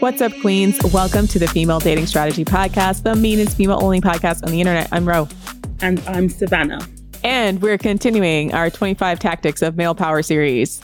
What's up, queens? Welcome to the Female Dating Strategy Podcast, the meanest female-only podcast on the internet. I'm Ro. And I'm Savannah. And we're continuing our 25 Tactics of Male Power series.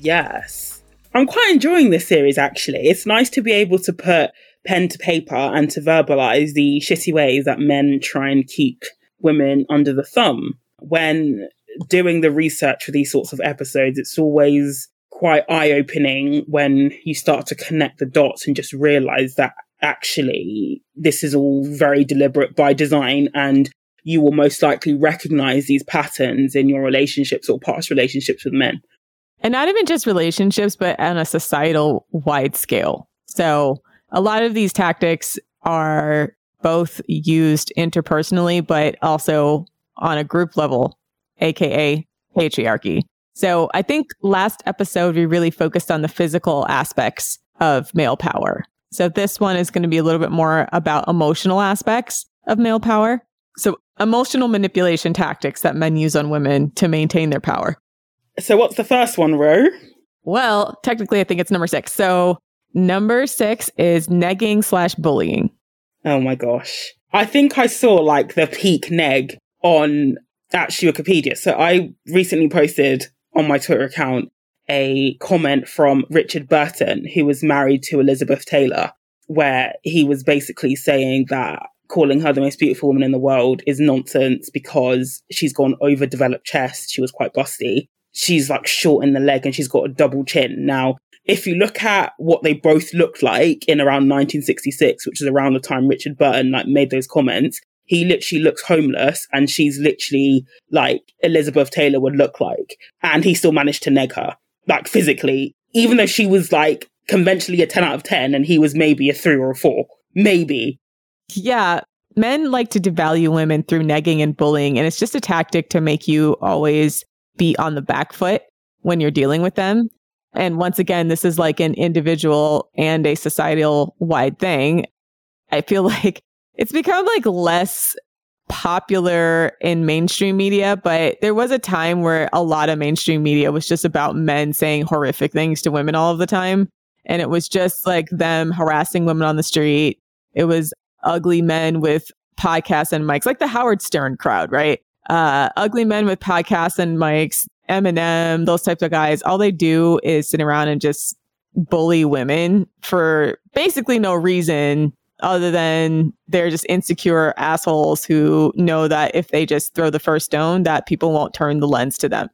Yes. I'm quite enjoying this series, actually. It's nice to be able to put pen to paper and to verbalize the shitty ways that men try and keep women under the thumb. When doing the research for these sorts of episodes, it's always quite eye-opening when you start to connect the dots and just realize that actually this is all very deliberate by design, and you will most likely recognize these patterns in your relationships or past relationships with men. And not even just relationships, but on a societal wide scale. So a lot of these tactics are both used interpersonally, but also on a group level, aka patriarchy. So I think last episode, we really focused on the physical aspects of male power. So this one is going to be a little bit more about emotional aspects of male power. So emotional manipulation tactics that men use on women to maintain their power. So what's the first one, Ro? Well, technically, I think it's number 6. So number 6 is negging/bullying. Oh my gosh. I think I saw like the peak neg on actually Wikipedia. So I recently posted on my Twitter account a comment from Richard Burton, who was married to Elizabeth Taylor, where he was basically saying that calling her the most beautiful woman in the world is nonsense because she's got an overdeveloped chest. She was quite busty. She's like short in the leg and she's got a double chin. Now, if you look at what they both looked like in around 1966, which is around the time Richard Burton like made those comments, he literally looks homeless and she's literally like Elizabeth Taylor would look like. And he still managed to neg her, like physically, even though she was like conventionally a 10 out of 10 and he was maybe a 3 or a 4, maybe. Yeah. Men like to devalue women through negging and bullying. And it's just a tactic to make you always be on the back foot when you're dealing with them. And once again, this is like an individual and a societal wide thing. I feel like it's become like less popular in mainstream media, but there was a time where a lot of mainstream media was just about men saying horrific things to women all of the time. And it was just like them harassing women on the street. It was ugly men with podcasts and mics, like the Howard Stern crowd, right? Ugly men with podcasts and mics, Eminem, those types of guys. All they do is sit around and just bully women for basically no reason, other than they're just insecure assholes who know that if they just throw the first stone, that people won't turn the lens to them.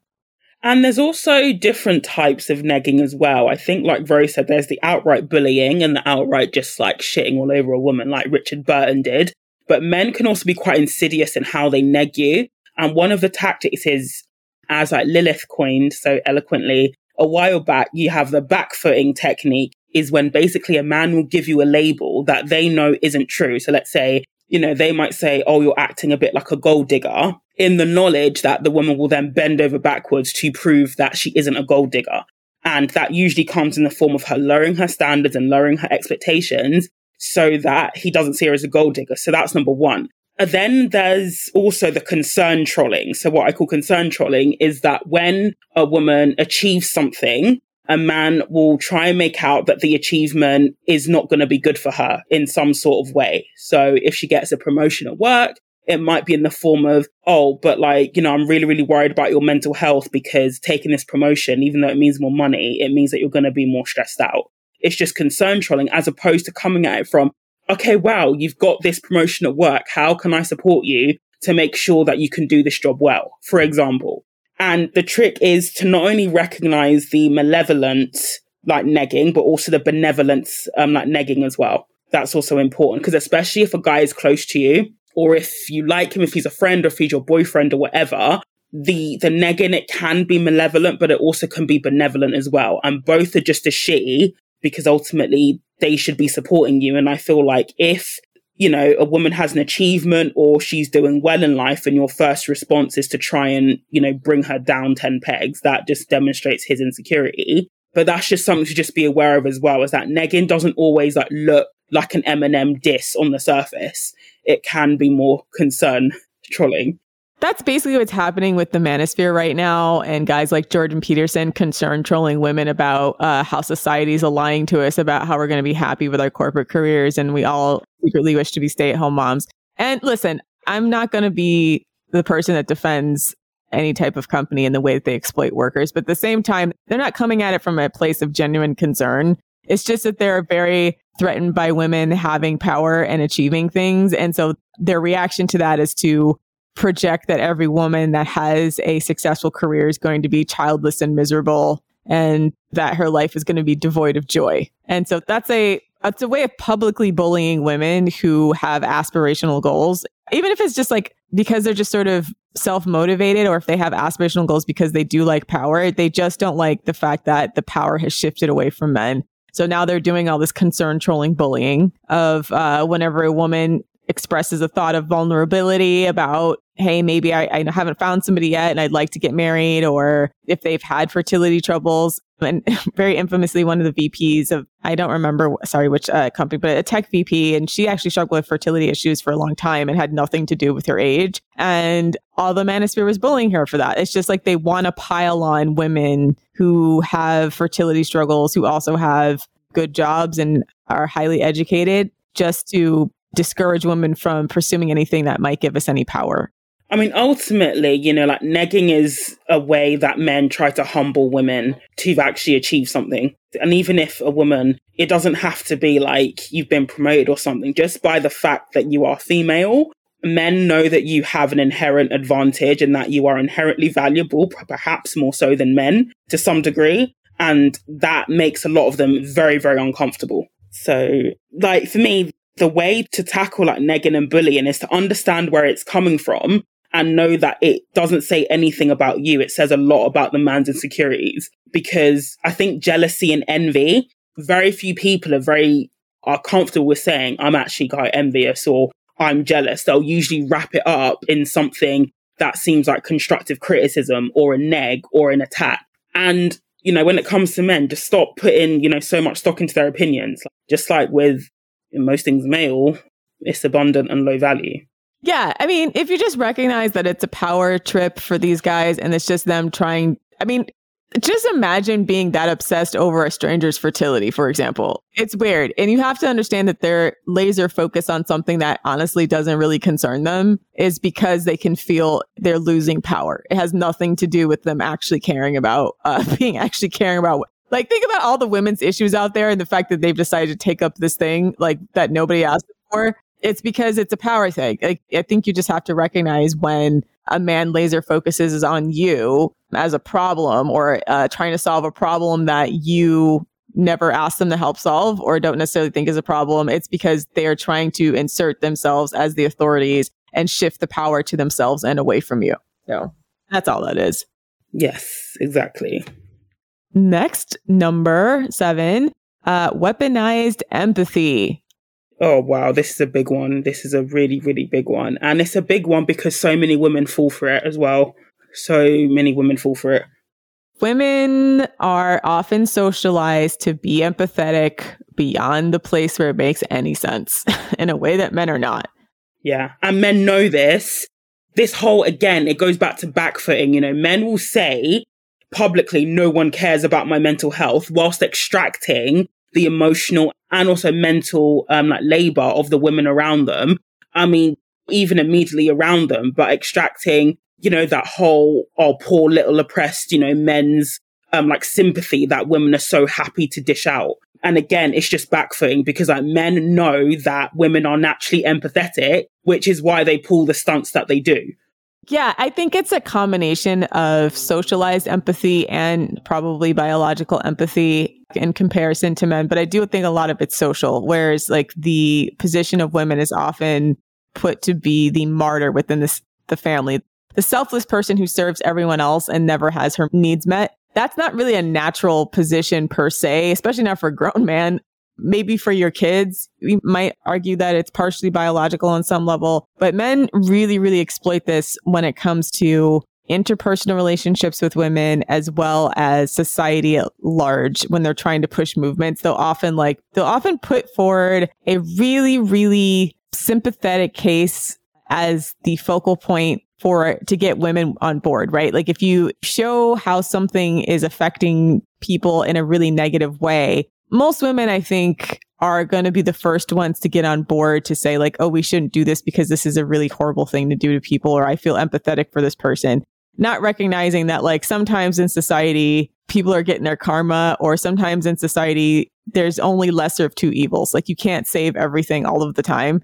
And there's also different types of negging as well. I think, like Ro said, there's the outright bullying and the outright just like shitting all over a woman like Richard Burton did. But men can also be quite insidious in how they neg you. And one of the tactics is, as like Lilith coined so eloquently a while back, you have the backfooting technique, is when basically a man will give you a label that they know isn't true. So let's say, you know, they might say, oh, you're acting a bit like a gold digger, in the knowledge that the woman will then bend over backwards to prove that she isn't a gold digger. And that usually comes in the form of her lowering her standards and lowering her expectations so that he doesn't see her as a gold digger. So that's number 1. And then there's also the concern trolling. So what I call concern trolling is that when a woman achieves something, a man will try and make out that the achievement is not going to be good for her in some sort of way. So if she gets a promotion at work, it might be in the form of, oh, but like, you know, I'm really, really worried about your mental health because taking this promotion, even though it means more money, it means that you're going to be more stressed out. It's just concern trolling, as opposed to coming at it from, okay, wow, you've got this promotion at work. How can I support you to make sure that you can do this job well, for example? And the trick is to not only recognize the malevolent, like negging, but also the benevolence, like negging as well. That's also important, because especially if a guy is close to you, or if you like him, if he's a friend, or if he's your boyfriend or whatever, the negging, it can be malevolent, but it also can be benevolent as well. And both are just as shitty, because ultimately they should be supporting you. And I feel like if, you know, a woman has an achievement or she's doing well in life and your first response is to try and, you know, bring her down 10 pegs, that just demonstrates his insecurity. But that's just something to just be aware of as well, is that negging doesn't always like look like an Eminem diss on the surface. It can be more concern trolling. That's basically what's happening with the Manosphere right now, and guys like Jordan Peterson concern trolling women about how society's lying to us about how we're going to be happy with our corporate careers, and we all secretly wish to be stay-at-home moms. And listen, I'm not going to be the person that defends any type of company and the way that they exploit workers, but at the same time, they're not coming at it from a place of genuine concern. It's just that they're very threatened by women having power and achieving things, and so their reaction to that is to project that every woman that has a successful career is going to be childless and miserable, and that her life is going to be devoid of joy. And so that's a way of publicly bullying women who have aspirational goals, even if it's just like because they're just sort of self-motivated, or if they have aspirational goals because they do like power. They just don't like the fact that the power has shifted away from men. So now they're doing all this concern trolling bullying of whenever a woman expresses a thought of vulnerability about, hey, maybe I haven't found somebody yet and I'd like to get married, or if they've had fertility troubles. And very infamously, one of the VPs of, I don't remember, sorry, which company, but a tech VP, and she actually struggled with fertility issues for a long time and had nothing to do with her age. And all the Manosphere was bullying her for that. It's just like they want to pile on women who have fertility struggles, who also have good jobs and are highly educated, just to discourage women from pursuing anything that might give us any power. I mean, ultimately, you know, like negging is a way that men try to humble women to actually achieve something. And even if a woman, it doesn't have to be like you've been promoted or something, just by the fact that you are female, men know that you have an inherent advantage and that you are inherently valuable, perhaps more so than men to some degree. And that makes a lot of them very, very uncomfortable. So like for me, the way to tackle like negging and bullying is to understand where it's coming from and know that it doesn't say anything about you. It says a lot about the man's insecurities, because I think jealousy and envy, very few people are comfortable with saying, I'm actually quite envious or I'm jealous. They'll usually wrap it up in something that seems like constructive criticism or a neg or an attack. And, you know, when it comes to men, just stop putting, you know, so much stock into their opinions. Just like with most things male, it's abundant and low value. Yeah, I mean, if you just recognize that it's a power trip for these guys and it's just them trying, I mean, just imagine being that obsessed over a stranger's fertility, for example. It's weird. And you have to understand that their laser focus on something that honestly doesn't really concern them is because they can feel they're losing power. It has nothing to do with them actually caring about like, think about all the women's issues out there and the fact that they've decided to take up this thing like that nobody asked for. It's because it's a power thing. Like, I think you just have to recognize when a man laser focuses on you as a problem or trying to solve a problem that you never asked them to help solve or don't necessarily think is a problem. It's because they are trying to insert themselves as the authorities and shift the power to themselves and away from you. So that's all that is. Yes, exactly. Next, number 7, weaponized empathy. Oh, wow. This is a big one. This is a really, really big one. And it's a big one because so many women fall for it as well. So many women fall for it. Women are often socialized to be empathetic beyond the place where it makes any sense in a way that men are not. Yeah. And men know this. This whole, again, it goes back to backfooting. You know, men will say publicly, no one cares about my mental health, whilst extracting the emotional and also mental like labor of the women around them. I mean, even immediately around them, but extracting, you know, that whole, oh, poor little oppressed, you know, men's like sympathy that women are so happy to dish out. And again, it's just backfooting because like men know that women are naturally empathetic, which is why they pull the stunts that they do. Yeah, I think it's a combination of socialized empathy and probably biological empathy in comparison to men. But I do think a lot of it's social, whereas like the position of women is often put to be the martyr within the family. The selfless person who serves everyone else and never has her needs met. That's not really a natural position per se, especially not for a grown man. Maybe for your kids, we might argue that it's partially biological on some level, but men really, really exploit this when it comes to interpersonal relationships with women as well as society at large. When they're trying to push movements, they'll often put forward a really, really sympathetic case as the focal point for to get women on board, right? Like if you show how something is affecting people in a really negative way, most women, I think, are going to be the first ones to get on board to say like, oh, we shouldn't do this because this is a really horrible thing to do to people, or I feel empathetic for this person. Not recognizing that like sometimes in society, people are getting their karma, or sometimes in society, there's only lesser of two evils. Like you can't save everything all of the time.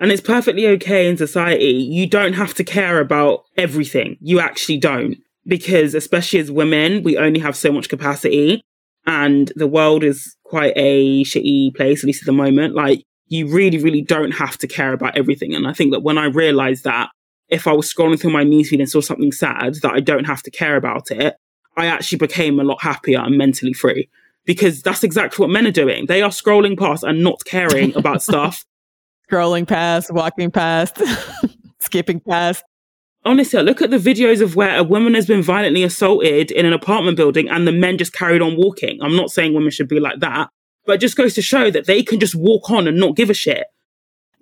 And it's perfectly okay in society. You don't have to care about everything. You actually don't. Because especially as women, we only have so much capacity. And the world is quite a shitty place, at least at the moment. Like, you really, really don't have to care about everything. And I think that when I realised that, if I was scrolling through my newsfeed and saw something sad, that I don't have to care about it, I actually became a lot happier and mentally free. Because that's exactly what men are doing. They are scrolling past and not caring about stuff. Scrolling past, walking past, skipping past. Honestly, I look at the videos of where a woman has been violently assaulted in an apartment building and the men just carried on walking. I'm not saying women should be like that, but it just goes to show that they can just walk on and not give a shit.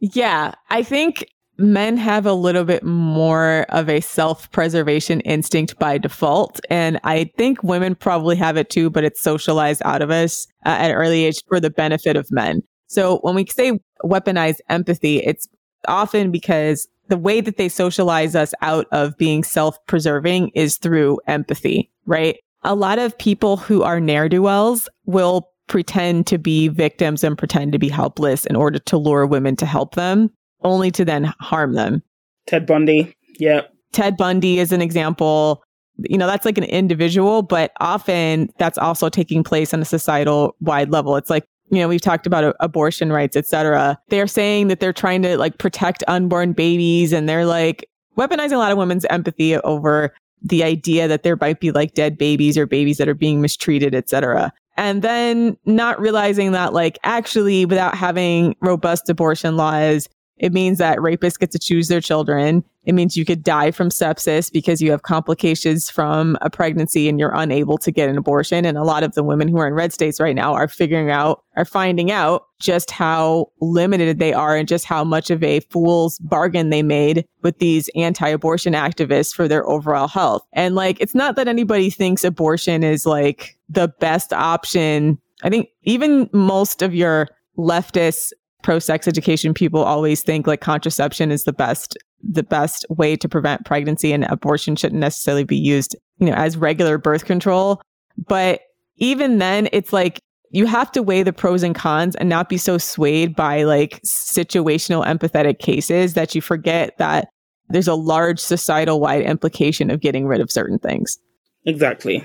Yeah, I think men have a little bit more of a self-preservation instinct by default. And I think women probably have it too, but it's socialized out of us at an early age for the benefit of men. So when we say weaponize empathy, it's often because the way that they socialize us out of being self-preserving is through empathy, right? A lot of people who are ne'er-do-wells will pretend to be victims and pretend to be helpless in order to lure women to help them, only to then harm them. Ted Bundy, yeah. Ted Bundy is an example. You know, that's like an individual, but often that's also taking place on a societal wide level. It's like, you know, we've talked about abortion rights, et cetera. They're saying that they're trying to like protect unborn babies, and they're like weaponizing a lot of women's empathy over the idea that there might be like dead babies or babies that are being mistreated, et cetera. And then not realizing that like actually without having robust abortion laws, it means that rapists get to choose their children. It means you could die from sepsis because you have complications from a pregnancy and you're unable to get an abortion. And a lot of the women who are in red states right now are finding out just how limited they are and just how much of a fool's bargain they made with these anti-abortion activists for their overall health. And like, it's not that anybody thinks abortion is like the best option. I think even most of your leftists, pro-sex education people always think like contraception is the best way to prevent pregnancy, and abortion shouldn't necessarily be used, you know, as regular birth control. But even then, it's like you have to weigh the pros and cons and not be so swayed by like situational empathetic cases that you forget that there's a large societal wide implication of getting rid of certain things. Exactly.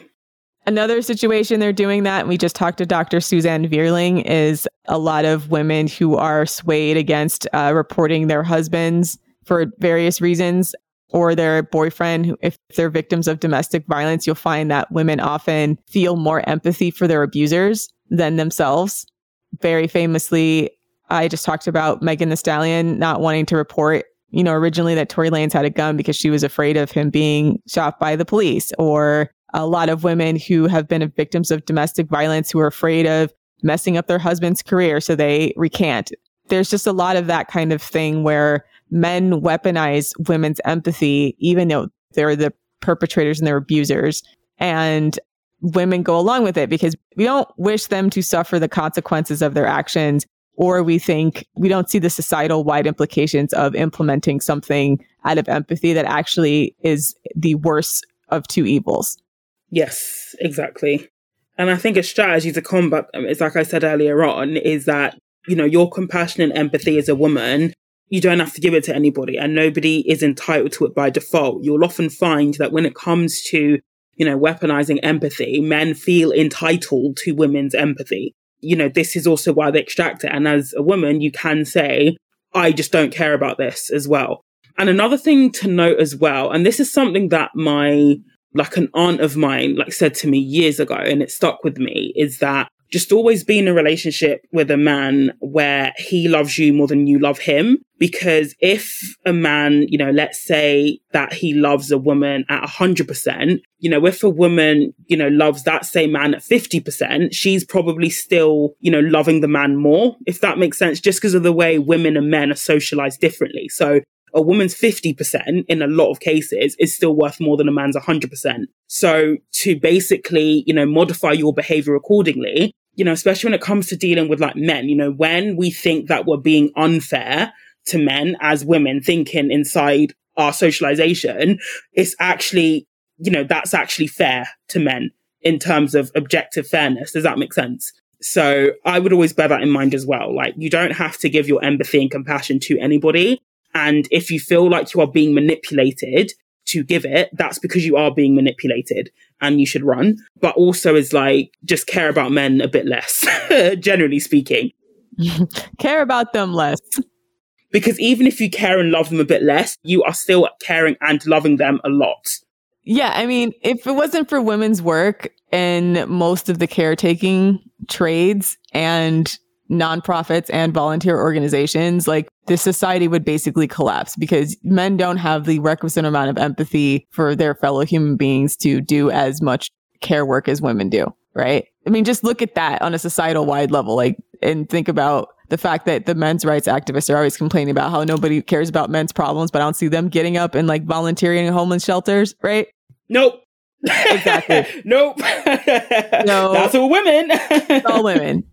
Another situation they're doing that, and we just talked to Dr. Suzanne Vierling, is a lot of women who are swayed against reporting their husbands for various reasons, or their boyfriend. If they're victims of domestic violence, you'll find that women often feel more empathy for their abusers than themselves. Very famously, I just talked about Megan Thee Stallion not wanting to report, you know, originally that Tory Lanez had a gun because she was afraid of him being shot by the police, or a lot of women who have been victims of domestic violence who are afraid of messing up their husband's career, so they recant. There's just a lot of that kind of thing where men weaponize women's empathy, even though they're the perpetrators and they're abusers. And women go along with it because we don't wish them to suffer the consequences of their actions, or we think we don't see the societal wide implications of implementing something out of empathy that actually is the worst of two evils. Yes, exactly. And I think a strategy to combat them is, like I said earlier on, is that, you know, your compassion and empathy as a woman, you don't have to give it to anybody, and nobody is entitled to it by default. You'll often find that when it comes to, you know, weaponizing empathy, men feel entitled to women's empathy. You know, this is also why they extract it. And as a woman, you can say, I just don't care about this as well. And another thing to note as well, and this is something that an aunt of mine, like, said to me years ago, and it stuck with me, is that just always be in a relationship with a man where he loves you more than you love him. Because if a man, you know, let's say that he loves a woman at 100%, you know, if a woman, you know, loves that same man at 50%, she's probably still, you know, loving the man more, if that makes sense, just because of the way women and men are socialized differently. So a woman's 50% in a lot of cases is still worth more than a man's 100%. So to basically, you know, modify your behavior accordingly, you know, especially when it comes to dealing with like men, you know, when we think that we're being unfair to men as women thinking inside our socialization, it's actually, you know, that's actually fair to men in terms of objective fairness. Does that make sense? So I would always bear that in mind as well. Like, you don't have to give your empathy and compassion to anybody. And if you feel like you are being manipulated to give it, that's because you are being manipulated and you should run. But also is like, just care about men a bit less, generally speaking. Care about them less. Because even if you care and love them a bit less, you are still caring and loving them a lot. Yeah, I mean, if it wasn't for women's work in most of the caretaking trades and nonprofits and volunteer organizations, like, this society would basically collapse, because men don't have the requisite amount of empathy for their fellow human beings to do as much care work as women do, right? I mean, just look at that on a societal wide level, like, and think about the fact that the men's rights activists are always complaining about how nobody cares about men's problems, but I don't see them getting up and like volunteering in homeless shelters, right? Nope. Exactly. Nope. No. That's all women. It's all women.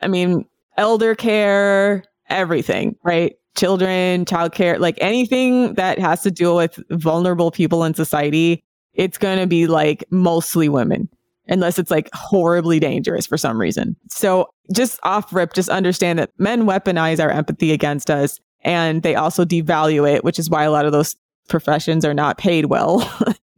I mean, elder care, everything, right? Children, childcare, like anything that has to deal with vulnerable people in society, it's going to be like mostly women. Unless it's like horribly dangerous for some reason. So just off rip, just understand that men weaponize our empathy against us, and they also devalue it, which is why a lot of those professions are not paid well.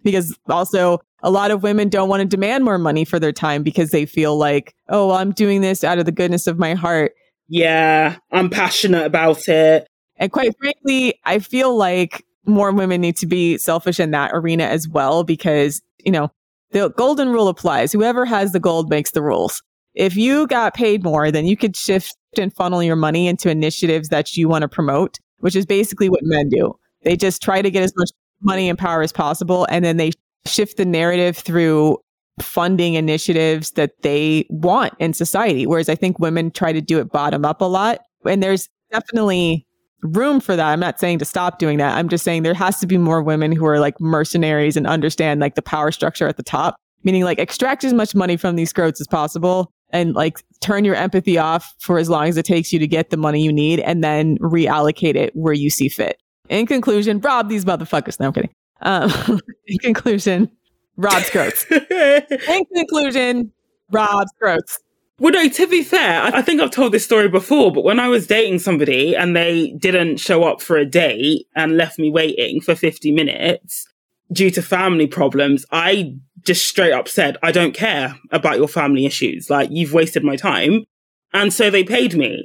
Because also a lot of women don't want to demand more money for their time because they feel like, oh, well, I'm doing this out of the goodness of my heart. Yeah, I'm passionate about it. And quite frankly, I feel like more women need to be selfish in that arena as well, because, you know, the golden rule applies. Whoever has the gold makes the rules. If you got paid more, then you could shift and funnel your money into initiatives that you want to promote, which is basically what men do. They just try to get as much money and power as possible, and then they shift the narrative through funding initiatives that they want in society. Whereas I think women try to do it bottom up a lot. And there's definitely room for that. I'm not saying to stop doing that. I'm just saying there has to be more women who are like mercenaries and understand like the power structure at the top, meaning like extract as much money from these scrotes as possible and like turn your empathy off for as long as it takes you to get the money you need and then reallocate it where you see fit. In conclusion, rob these motherfuckers. No, I'm kidding. In conclusion, rob scrotes. In conclusion, rob scrotes. Well, no, to be fair, I think I've told this story before, but when I was dating somebody and they didn't show up for a date and left me waiting for 50 minutes due to family problems, I just straight up said, I don't care about your family issues. Like, you've wasted my time. And so they paid me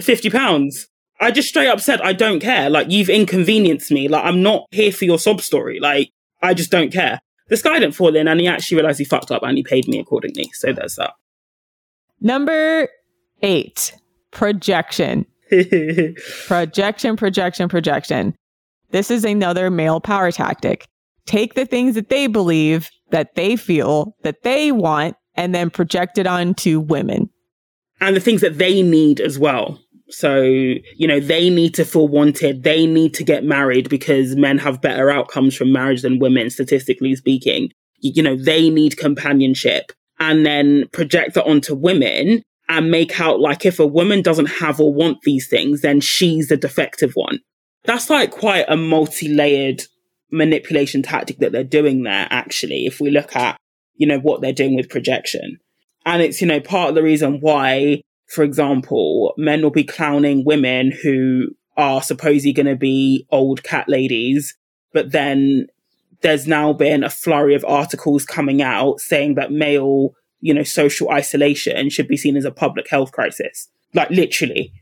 £50. I just straight up said, I don't care. Like, you've inconvenienced me. Like, I'm not here for your sob story. Like, I just don't care. This guy didn't fall in, and he actually realized he fucked up and he paid me accordingly. So there's that. Number 8, projection. Projection. This is another male power tactic. Take the things that they believe, that they feel, that they want, and then project it onto women. And the things that they need as well. So, you know, they need to feel wanted. They need to get married because men have better outcomes from marriage than women, statistically speaking. You know, they need companionship. And then project that onto women and make out like if a woman doesn't have or want these things, then she's the defective one. That's like quite a multi-layered manipulation tactic that they're doing there, actually, if we look at, you know, what they're doing with projection. And it's, you know, part of the reason why, for example, men will be clowning women who are supposedly going to be old cat ladies, but then there's now been a flurry of articles coming out saying that male, you know, social isolation should be seen as a public health crisis. Like, literally.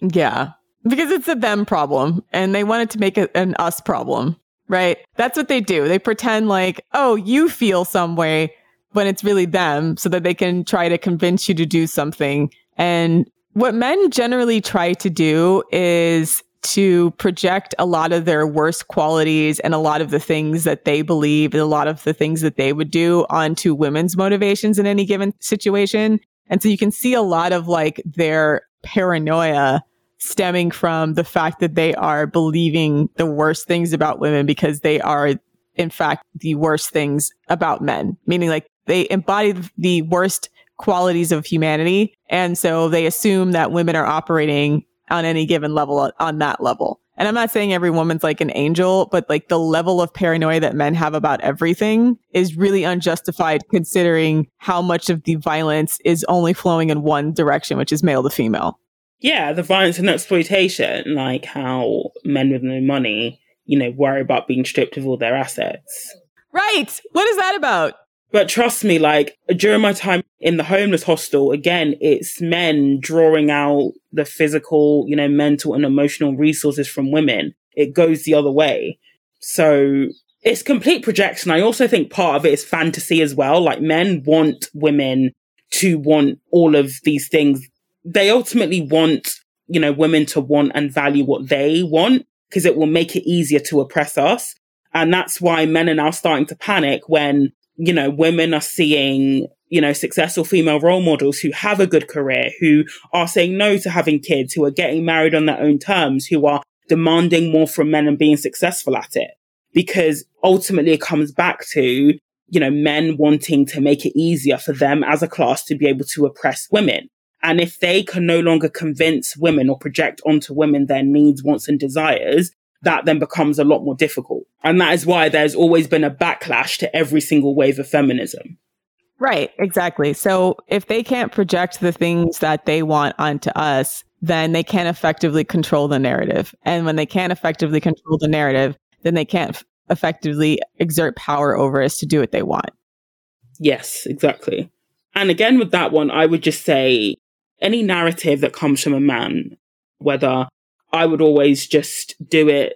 Yeah, because it's a them problem and they wanted to make it an us problem, right? That's what they do. They pretend like, oh, you feel some way when it's really them, so that they can try to convince you to do something. And what men generally try to do is to project a lot of their worst qualities and a lot of the things that they believe and a lot of the things that they would do onto women's motivations in any given situation. And so you can see a lot of like their paranoia stemming from the fact that they are believing the worst things about women because they are, in fact, the worst things about men, meaning like they embody the worst qualities of humanity. And so they assume that women are operating on any given level on that level. And I'm not saying every woman's like an angel, but like the level of paranoia that men have about everything is really unjustified considering how much of the violence is only flowing in one direction, which is male to female. Yeah, the violence and exploitation, like how men with no money, you know, worry about being stripped of all their assets. Right. What is that about? But trust me, like during my time in the homeless hostel, again, it's men drawing out the physical, you know, mental and emotional resources from women. It goes the other way. So it's complete projection. I also think part of it is fantasy as well. Like men want women to want all of these things. They ultimately want, you know, women to want and value what they want because it will make it easier to oppress us. And that's why men are now starting to panic when, you know, women are seeing, you know, successful female role models who have a good career, who are saying no to having kids, who are getting married on their own terms, who are demanding more from men and being successful at it. Because ultimately it comes back to, you know, men wanting to make it easier for them as a class to be able to oppress women. And if they can no longer convince women or project onto women their needs, wants and desires, that then becomes a lot more difficult. And that is why there's always been a backlash to every single wave of feminism. Right, exactly. So if they can't project the things that they want onto us, then they can't effectively control the narrative. And when they can't effectively control the narrative, then they can't effectively exert power over us to do what they want. Yes, exactly. And again, with that one, I would just say any narrative that comes from a man, whether I would always just do it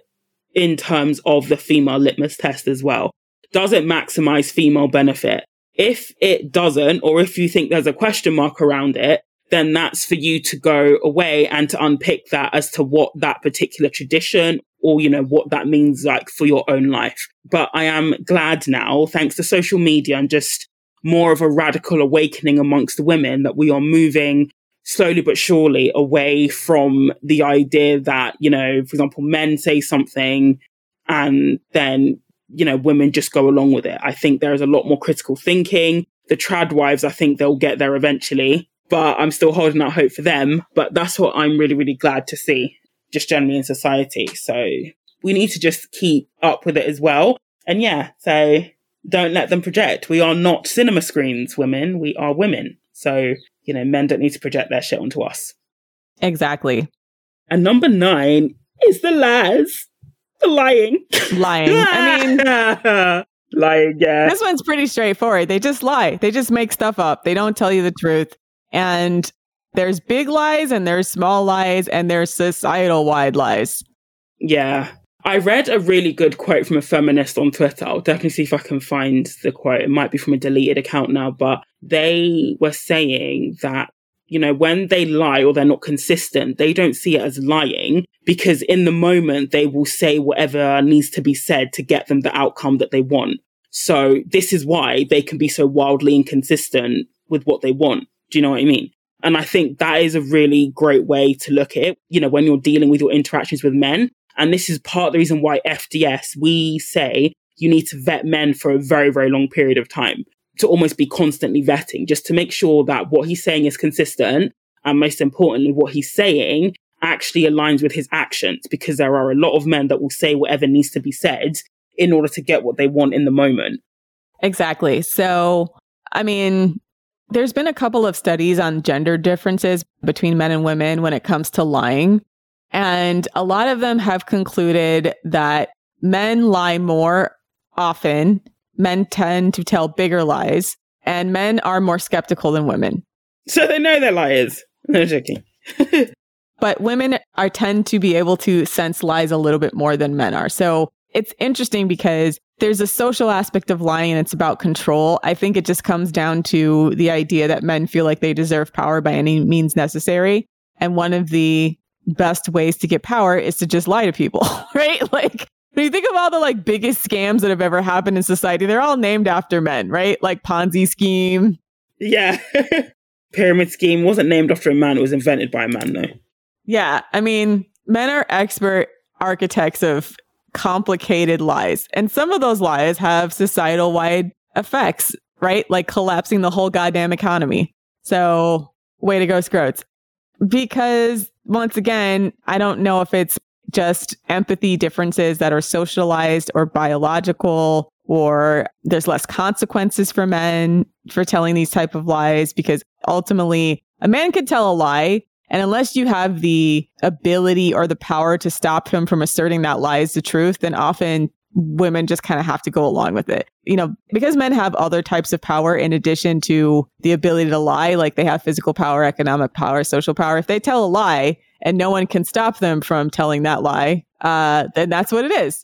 in terms of the female litmus test as well. Does it maximize female benefit? If it doesn't, or if you think there's a question mark around it, then that's for you to go away and to unpick that as to what that particular tradition or, you know, what that means like for your own life. But I am glad now, thanks to social media and just more of a radical awakening amongst women, that we are moving slowly but surely away from the idea that, you know, for example, men say something and then, you know, women just go along with it. I think there is a lot more critical thinking. The trad wives, I think they'll get there eventually, but I'm still holding out hope for them. But that's what I'm really, really glad to see just generally in society. So we need to just keep up with it as well. And yeah, so don't let them project. We are not cinema screens, women. We are women. So, you know, men don't need to project their shit onto us. Exactly. And number 9 is the lies. The lying. Lying. I mean, lying, yeah. This one's pretty straightforward. They just lie. They just make stuff up. They don't tell you the truth. And there's big lies and there's small lies and there's societal-wide lies. Yeah. I read a really good quote from a feminist on Twitter. I'll definitely see if I can find the quote. It might be from a deleted account now, but they were saying that, you know, when they lie or they're not consistent, they don't see it as lying because in the moment they will say whatever needs to be said to get them the outcome that they want. So this is why they can be so wildly inconsistent with what they want. Do you know what I mean? And I think that is a really great way to look at it, you know, when you're dealing with your interactions with men. And this is part of the reason why FDS, we say you need to vet men for a very, very long period of time to almost be constantly vetting, just to make sure that what he's saying is consistent. And most importantly, what he's saying actually aligns with his actions, because there are a lot of men that will say whatever needs to be said in order to get what they want in the moment. Exactly. So, I mean, there's been a couple of studies on gender differences between men and women when it comes to lying. And a lot of them have concluded that men lie more often, men tend to tell bigger lies, and men are more skeptical than women. So they know they're liars. No, joking. But women are tend to be able to sense lies a little bit more than men are. So it's interesting because there's a social aspect of lying and it's about control. I think it just comes down to the idea that men feel like they deserve power by any means necessary. And one of the best ways to get power is to just lie to people, right? Like when you think of all the like biggest scams that have ever happened in society, they're all named after men, right? Like Ponzi scheme. Yeah. Pyramid scheme wasn't named after a man. It was invented by a man though. Yeah. I mean, men are expert architects of complicated lies. And some of those lies have societal-wide effects, right? Like collapsing the whole goddamn economy. So way to go, Scrotes. Because once again, I don't know if it's just empathy differences that are socialized or biological, or there's less consequences for men for telling these type of lies, because ultimately a man could tell a lie, and unless you have the ability or the power to stop him from asserting that lie is the truth, then often women just kind of have to go along with it. You know, because men have other types of power in addition to the ability to lie, like they have physical power, economic power, social power. If they tell a lie and no one can stop them from telling that lie, then that's what it is.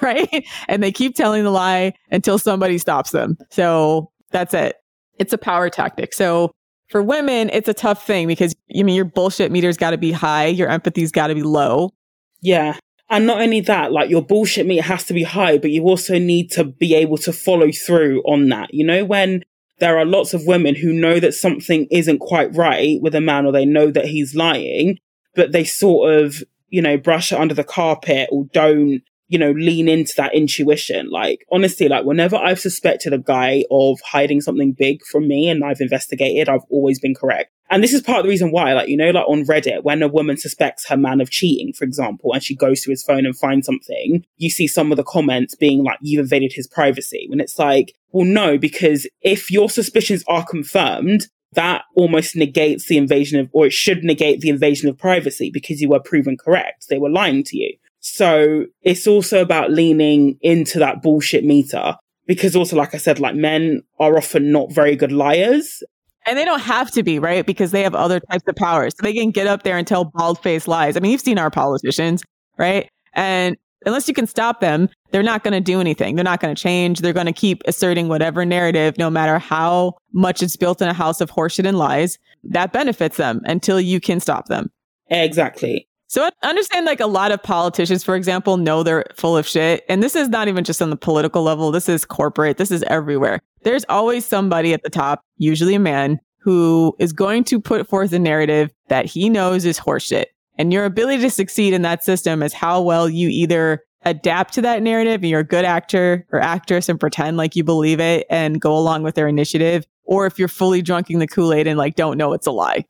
Right? And they keep telling the lie until somebody stops them. So that's it. It's a power tactic. So for women, it's a tough thing because, I mean, your bullshit meter's got to be high. Your empathy's got to be low. Yeah. And not only that, like your bullshit meter has to be high, but you also need to be able to follow through on that. You know, when there are lots of women who know that something isn't quite right with a man, or they know that he's lying, but they sort of, you know, brush it under the carpet or don't, you know, lean into that intuition. Like, honestly, like whenever I've suspected a guy of hiding something big from me and I've investigated, I've always been correct. And this is part of the reason why, like, you know, like on Reddit, when a woman suspects her man of cheating, for example, and she goes to his phone and finds something, you see some of the comments being like, you've invaded his privacy. When it's like, well, no, because if your suspicions are confirmed, that almost negates the invasion of, or it should negate the invasion of privacy, because you were proven correct. They were lying to you. So it's also about leaning into that bullshit meter, because also, like I said, like men are often not very good liars. And they don't have to be, right? Because they have other types of powers. So they can get up there and tell bald-faced lies. I mean, you've seen our politicians, right? And unless you can stop them, they're not going to do anything. They're not going to change. They're going to keep asserting whatever narrative, no matter how much it's built in a house of horseshit and lies, that benefits them until you can stop them. Exactly. So I understand, like, a lot of politicians, for example, know they're full of shit. And this is not even just on the political level. This is corporate. This is everywhere. There's always somebody at the top, usually a man, who is going to put forth a narrative that he knows is horseshit. And your ability to succeed in that system is how well you either adapt to that narrative and you're a good actor or actress and pretend like you believe it and go along with their initiative, or if you're fully drinking the Kool-Aid and like don't know it's a lie.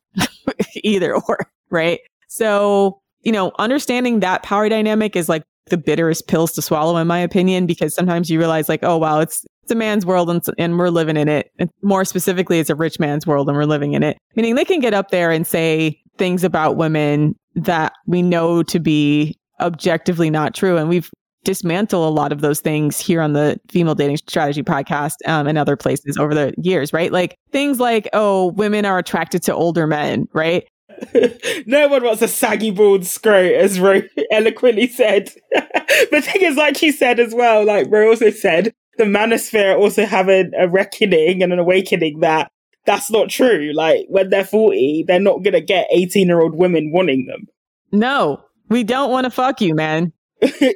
Either or, right? So, you know, understanding that power dynamic is like the bitterest pills to swallow, in my opinion, because sometimes you realize like, oh, wow, it's a man's world and we're living in it. And more specifically, it's a rich man's world and we're living in it. Meaning they can get up there and say things about women that we know to be objectively not true. And we've dismantled a lot of those things here on the Female Dating Strategy Podcast and other places over the years, right? Like things like, oh, women are attracted to older men, right? No one wants a saggy bald scrote, as Ro eloquently said. The thing is, like you said as well, like Ro also said, the Manosphere also have a reckoning and an awakening that that's not true. Like when they're 40, they're not going to get 18-year-old women wanting them. No, we don't want to fuck you, man.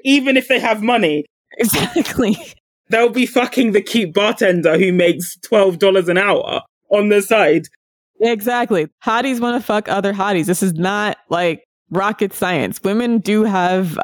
Even if they have money. Exactly. They'll be fucking the cute bartender who makes $12 an hour on the side. Exactly. Hotties want to fuck other hotties. This is not like rocket science. Women do have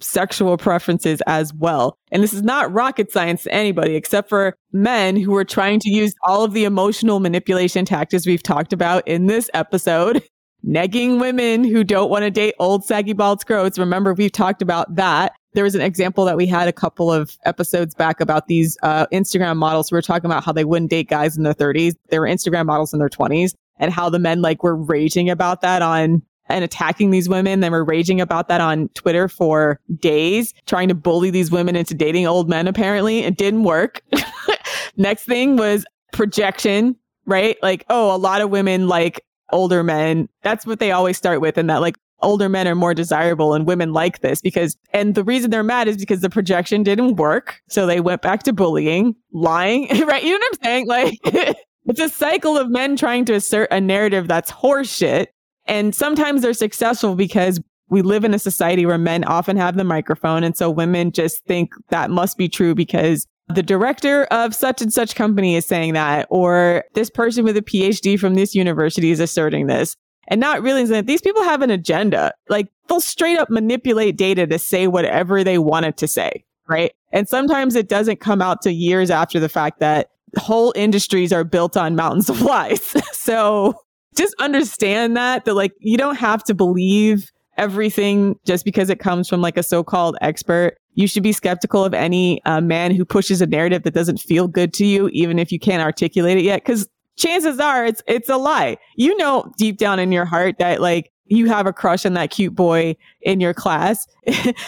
sexual preferences as well. And this is not rocket science to anybody except for men who are trying to use all of the emotional manipulation tactics we've talked about in this episode. Negging women who don't want to date old saggy bald scrotes. Remember, we've talked about that. There was an example that we had a couple of episodes back about these Instagram models. We were talking about how they wouldn't date guys in their 30s. They were Instagram models in their 20s, and how the men like were raging about that on and attacking these women. They were raging about that on Twitter for days, trying to bully these women into dating old men, apparently. It didn't work. Next thing was projection, right? Like, oh, a lot of women like older men. That's what they always start with, and that like, older men are more desirable and women like this because, and the reason they're mad is because the projection didn't work. So they went back to bullying, lying, right? You know what I'm saying? Like it's a cycle of men trying to assert a narrative that's horseshit. And sometimes they're successful because we live in a society where men often have the microphone. And so women just think that must be true because the director of such and such company is saying that, or this person with a PhD from this university is asserting this. and not realizing that these people have an agenda. Like, they'll straight up manipulate data to say whatever they want it to say, right? And sometimes it doesn't come out to years after the fact that whole industries are built on mountains of lies. So just understand that like, you don't have to believe everything just because it comes from like a so-called expert. You should be skeptical of any man who pushes a narrative that doesn't feel good to you, even if you can't articulate it yet, because chances are it's a lie. You know, deep down in your heart that like, you have a crush on that cute boy in your class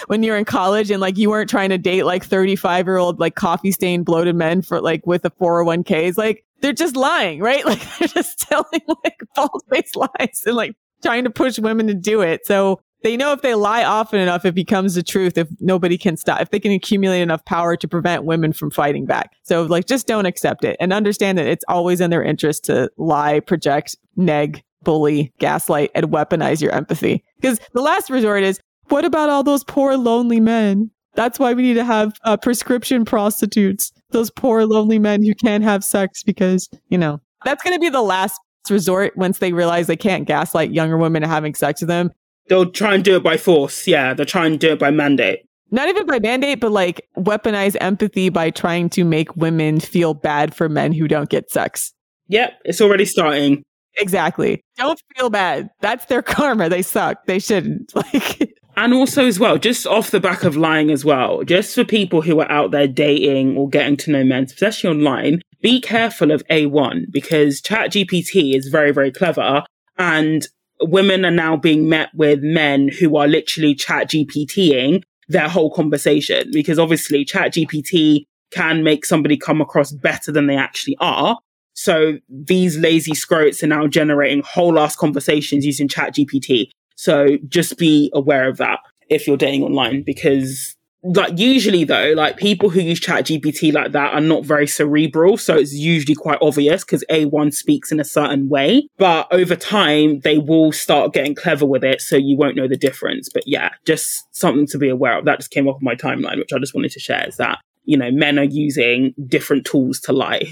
when you're in college and like you weren't trying to date like 35-year-old like coffee stained bloated men for like with a 401ks. Like, they're just lying, right? Like, they're just telling like false-faced lies and like trying to push women to do it. So they know if they lie often enough, it becomes the truth if nobody can stop, if they can accumulate enough power to prevent women from fighting back. So like, just don't accept it and understand that it's always in their interest to lie, project, neg, bully, gaslight, and weaponize your empathy. Because the last resort is, what about all those poor lonely men? That's why we need to have prescription prostitutes. Those poor lonely men who can't have sex because, you know, that's going to be the last resort once they realize they can't gaslight younger women into having sex with them. They'll try and do it by force. Yeah, they'll try and do it by mandate. Not even by mandate, but like weaponize empathy by trying to make women feel bad for men who don't get sex. Yep, it's already starting. Exactly. Don't feel bad. That's their karma. They suck. They shouldn't. Like, and also as well, just off the back of lying as well, just for people who are out there dating or getting to know men, especially online, be careful of A1, because ChatGPT is very, very clever, and women are now being met with men who are literally ChatGPTing their whole conversation, because obviously ChatGPT can make somebody come across better than they actually are. So these lazy scrotes are now generating whole ass conversations using ChatGPT. So just be aware of that if you're dating online, because like usually though, like people who use ChatGPT like that are not very cerebral. So it's usually quite obvious because A1 speaks in a certain way, but over time they will start getting clever with it. So you won't know the difference, but yeah, just something to be aware of. That just came off my timeline, which I just wanted to share, is that, you know, men are using different tools to lie.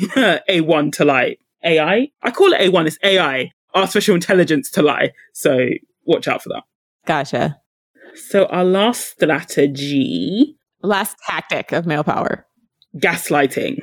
A1 to lie. AI? I call it A1. It's AI. Artificial intelligence to lie. So watch out for that. Gotcha. So our last strategy. Last tactic of male power. Gaslighting.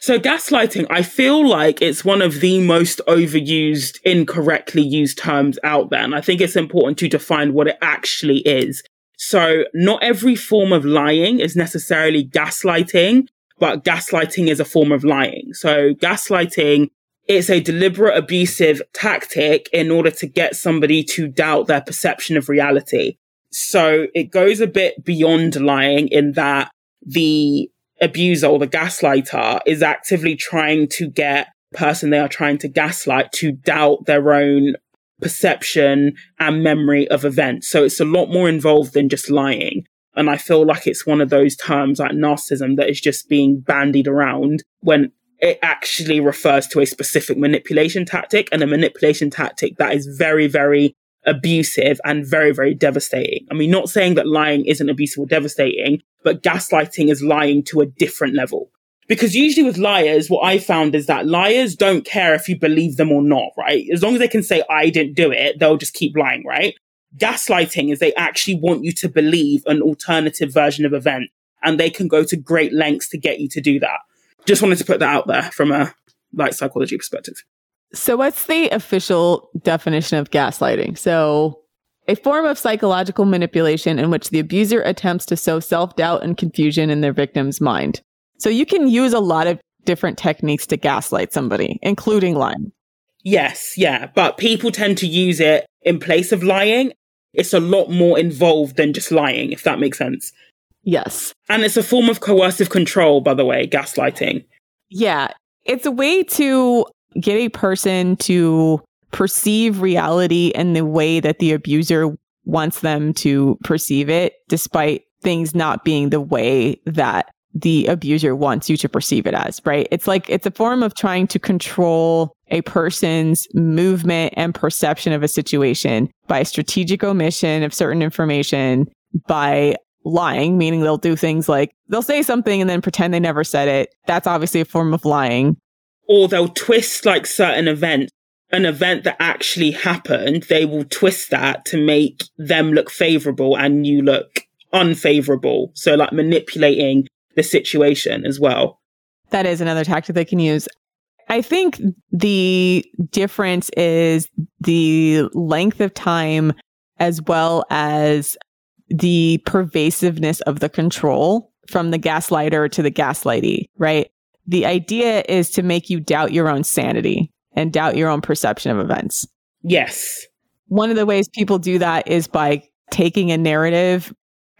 So gaslighting, I feel like it's one of the most overused, incorrectly used terms out there. And I think it's important to define what it actually is. So not every form of lying is necessarily gaslighting, but gaslighting is a form of lying. So gaslighting is a deliberate, abusive tactic in order to get somebody to doubt their perception of reality. So it goes a bit beyond lying in that the abuser or the gaslighter is actively trying to get the person they are trying to gaslight to doubt their own perception and memory of events. So it's a lot more involved than just lying. And I feel like it's one of those terms like narcissism that is just being bandied around when it actually refers to a specific manipulation tactic, and a manipulation tactic that is very, very abusive and very, very devastating. I mean, not saying that lying isn't abusive or devastating, but gaslighting is lying to a different level. Because usually with liars, what I found is that liars don't care if you believe them or not, right? As long as they can say, I didn't do it, they'll just keep lying, right? Gaslighting is they actually want you to believe an alternative version of event, and they can go to great lengths to get you to do that. Just wanted to put that out there from a like psychology perspective. So what's the official definition of gaslighting? So a form of psychological manipulation in which the abuser attempts to sow self-doubt and confusion in their victim's mind. So you can use a lot of different techniques to gaslight somebody, including lying. Yes, yeah. But people tend to use it in place of lying. It's a lot more involved than just lying, if that makes sense. Yes. And it's a form of coercive control, by the way, gaslighting. Yeah. It's a way to get a person to perceive reality in the way that the abuser wants them to perceive it, despite things not being the way that the abuser wants you to perceive it as, right? It's like, it's a form of trying to control a person's movement and perception of a situation by strategic omission of certain information, by lying, meaning they'll do things like they'll say something and then pretend they never said it. That's obviously a form of lying. Or they'll twist like certain events. an event that actually happened, they will twist that to make them look favorable and you look unfavorable. So like manipulating the situation as well. That is another tactic they can use. I think the difference is the length of time as well as the pervasiveness of the control from the gaslighter to the gaslightee, right? The idea is to make you doubt your own sanity and doubt your own perception of events. Yes. One of the ways people do that is by taking a narrative.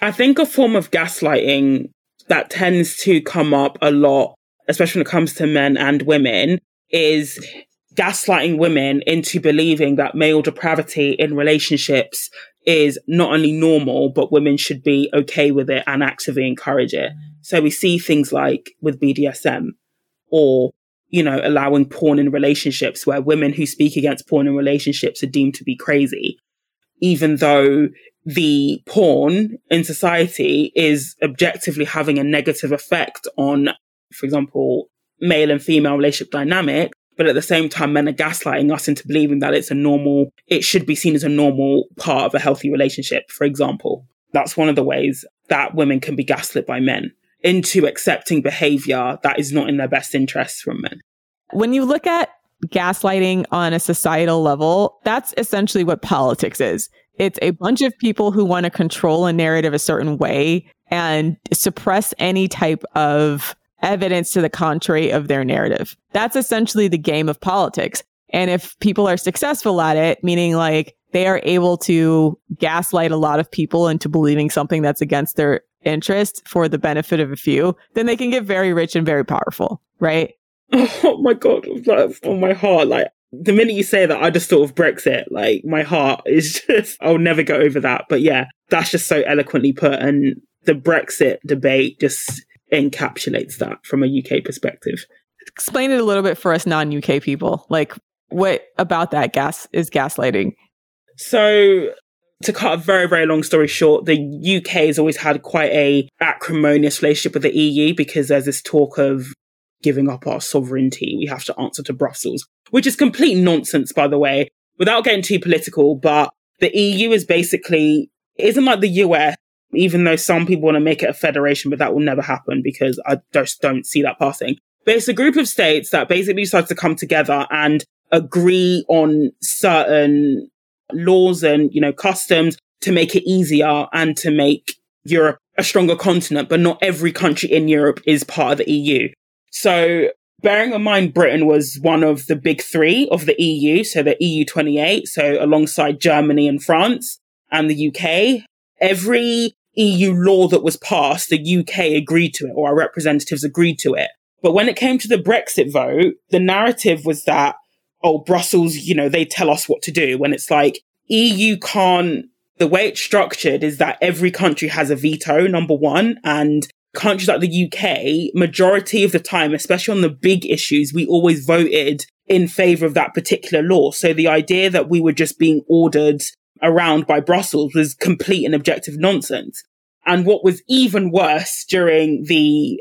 I think a form of gaslighting that tends to come up a lot, especially when it comes to men and women, is gaslighting women into believing that male depravity in relationships is not only normal, but women should be okay with it and actively encourage it. So we see things like with BDSM or, you know, allowing porn in relationships where women who speak against porn in relationships are deemed to be crazy, even though the porn in society is objectively having a negative effect on, for example, male and female relationship dynamic. But at the same time, men are gaslighting us into believing that it's a normal, it should be seen as a normal part of a healthy relationship, for example. That's one of the ways that women can be gaslit by men into accepting behavior that is not in their best interests from men. When you look at gaslighting on a societal level, that's essentially what politics is. It's a bunch of people who want to control a narrative a certain way and suppress any type of evidence to the contrary of their narrative. That's essentially the game of politics. And if people are successful at it, meaning like they are able to gaslight a lot of people into believing something that's against their interest for the benefit of a few, then they can get very rich and very powerful, right? Oh my God, that's on my heart. Like the minute you say that, I just thought of Brexit. Like my heart is just, I'll never get over that. But yeah, that's just so eloquently put. And the Brexit debate just encapsulates that from a UK perspective. Explain it a little bit for us non-UK people. Like what about that is gaslighting? So to cut a very, very long story short, the UK has always had quite a acrimonious relationship with the EU because there's this talk of giving up our sovereignty. We have to answer to Brussels, which is complete nonsense, by the way, without getting too political. But the EU is basically, it isn't like the US, even though some people want to make it a federation, but that will never happen because I just don't see that passing. But it's a group of states that basically decides to come together and agree on certain laws and, you know, customs to make it easier and to make Europe a stronger continent. But not every country in Europe is part of the EU. So bearing in mind, Britain was one of the big three of the EU. So the EU 28. So alongside Germany and France and the UK, every EU law that was passed, the UK agreed to it, or our representatives agreed to it. But when it came to the Brexit vote, the narrative was that, oh, Brussels, you know, they tell us what to do, when it's like, EU can't, the way it's structured is that every country has a veto, number one, and countries like the UK, majority of the time, especially on the big issues, we always voted in favour of that particular law. So the idea that we were just being ordered around by Brussels was complete and objective nonsense. And what was even worse during the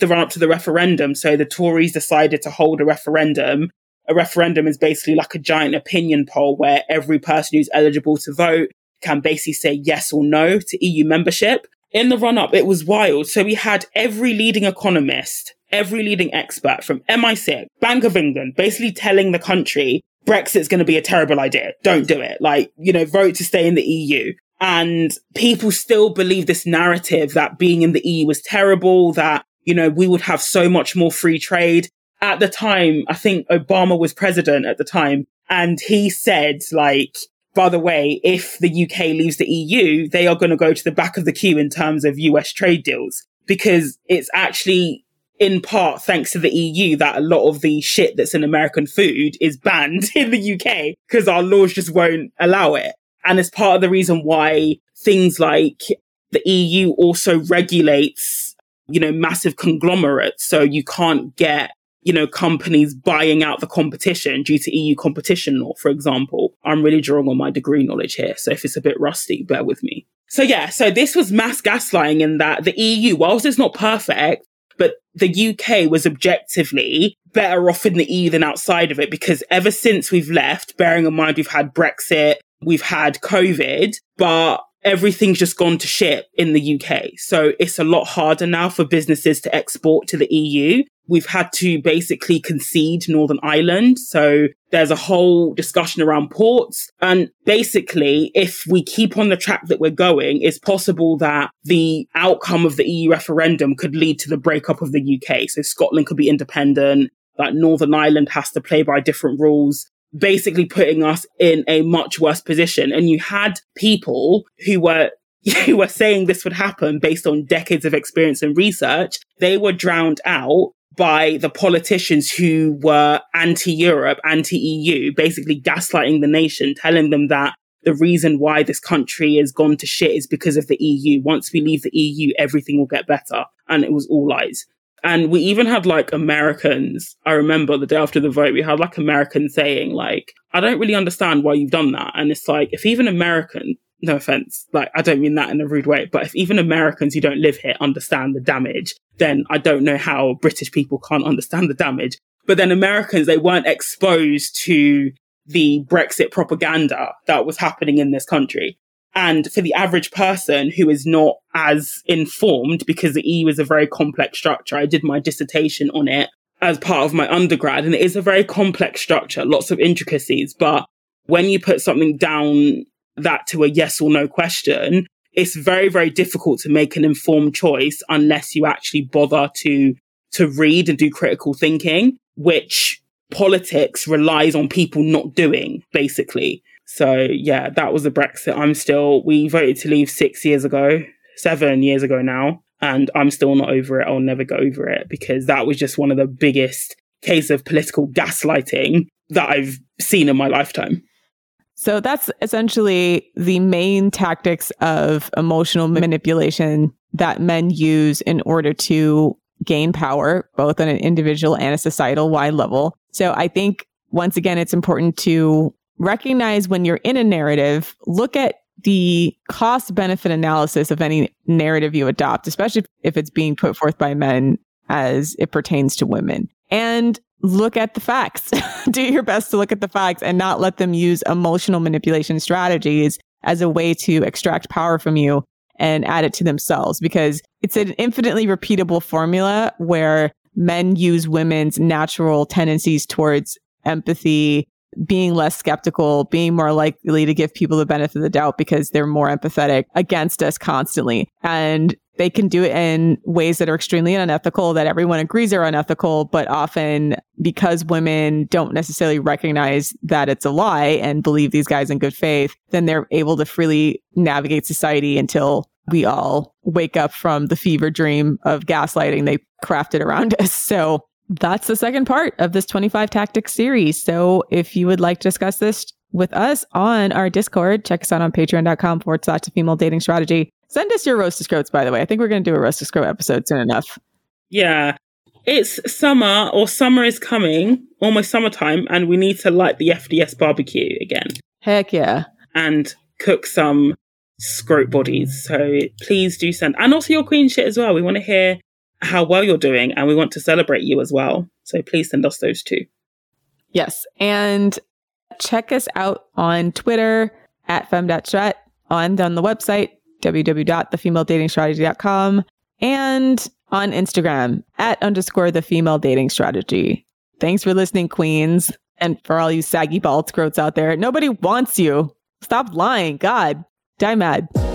run-up to the referendum, so the Tories decided to hold a referendum. A referendum is basically like a giant opinion poll where every person who's eligible to vote can basically say yes or no to EU membership. In the run-up, it was wild. So we had every leading economist, every leading expert from MI6, Bank of England, basically telling the country, Brexit's going to be a terrible idea. Don't do it. Like, you know, vote to stay in the EU. And people still believe this narrative that being in the EU was terrible, that, you know, we would have so much more free trade. At the time, I think Obama was president at the time. And he said, like, by the way, if the UK leaves the EU, they are going to go to the back of the queue in terms of US trade deals, because it's actually in part thanks to the EU that a lot of the shit that's in American food is banned in the UK because our laws just won't allow it. And it's part of the reason why things like the EU also regulates, you know, massive conglomerates. So you can't get, you know, companies buying out the competition due to EU competition law, for example. I'm really drawing on my degree knowledge here. So if it's a bit rusty, bear with me. So yeah, so this was mass gaslighting in that the EU, whilst it's not perfect, But the UK was objectively better off in the EU than outside of it, because ever since we've left, bearing in mind we've had Brexit, we've had COVID, but everything's just gone to shit in the UK. So it's a lot harder now for businesses to export to the EU. We've had to basically concede Northern Ireland. So there's a whole discussion around ports. And basically, if we keep on the track that we're going, it's possible that the outcome of the EU referendum could lead to the breakup of the UK. So Scotland could be independent, that Northern Ireland has to play by different rules, basically putting us in a much worse position. And you had people who were saying this would happen based on decades of experience and research. They were drowned out by the politicians who were anti-Europe, anti-EU, basically gaslighting the nation, telling them that the reason why this country has gone to shit is because of the EU. Once we leave the EU, everything will get better. And it was all lies. And we even had Americans. I remember the day after the vote, we had Americans saying I don't really understand why you've done that. And it's if even American, no offense, I don't mean that in a rude way, but if even Americans who don't live here understand the damage, then I don't know how British people can't understand the damage. But then Americans, they weren't exposed to the Brexit propaganda that was happening in this country. And for the average person who is not as informed, because the EU is a very complex structure, I did my dissertation on it as part of my undergrad, and it is a very complex structure, lots of intricacies. But when you put something down that to a yes or no question, it's very, very difficult to make an informed choice unless you actually bother to read and do critical thinking, which politics relies on people not doing, basically. So yeah, that was the Brexit. We voted to leave 7 years ago now, and I'm still not over it. I'll never get over it, because that was just one of the biggest cases of political gaslighting that I've seen in my lifetime. So that's essentially the main tactics of emotional manipulation that men use in order to gain power, both on an individual and a societal wide level. So I think, once again, it's important to recognize when you're in a narrative, look at the cost benefit analysis of any narrative you adopt, especially if it's being put forth by men as it pertains to women. And look at the facts. Do your best to look at the facts and not let them use emotional manipulation strategies as a way to extract power from you and add it to themselves, because it's an infinitely repeatable formula where men use women's natural tendencies towards empathy, being less skeptical, being more likely to give people the benefit of the doubt because they're more empathetic, against us constantly. And they can do it in ways that are extremely unethical, that everyone agrees are unethical, but often because women don't necessarily recognize that it's a lie and believe these guys in good faith, then they're able to freely navigate society until we all wake up from the fever dream of gaslighting they crafted around us. So that's the second part of this 25 tactics series. So if you would like to discuss this with us on our Discord, check us out on patreon.com/thefemaledatingstrategy. Send us your roast to Scrotes, by the way. I think we're going to do a roast to Scrote episode soon enough. Yeah. It's summer, or summer is coming, almost summertime, and we need to light the FDS barbecue again. Heck yeah. And cook some Scrote bodies. So please do send. And also your queen shit as well. We want to hear how well you're doing, and we want to celebrate you as well. So please send us those too. Yes. And check us out on Twitter @fem.strat, on the website, www.thefemaledatingstrategy.com, and on Instagram @_thefemaledatingstrategy. Thanks for listening, queens. And for all you saggy bald scrotes out there, nobody wants you. Stop lying. God, die mad.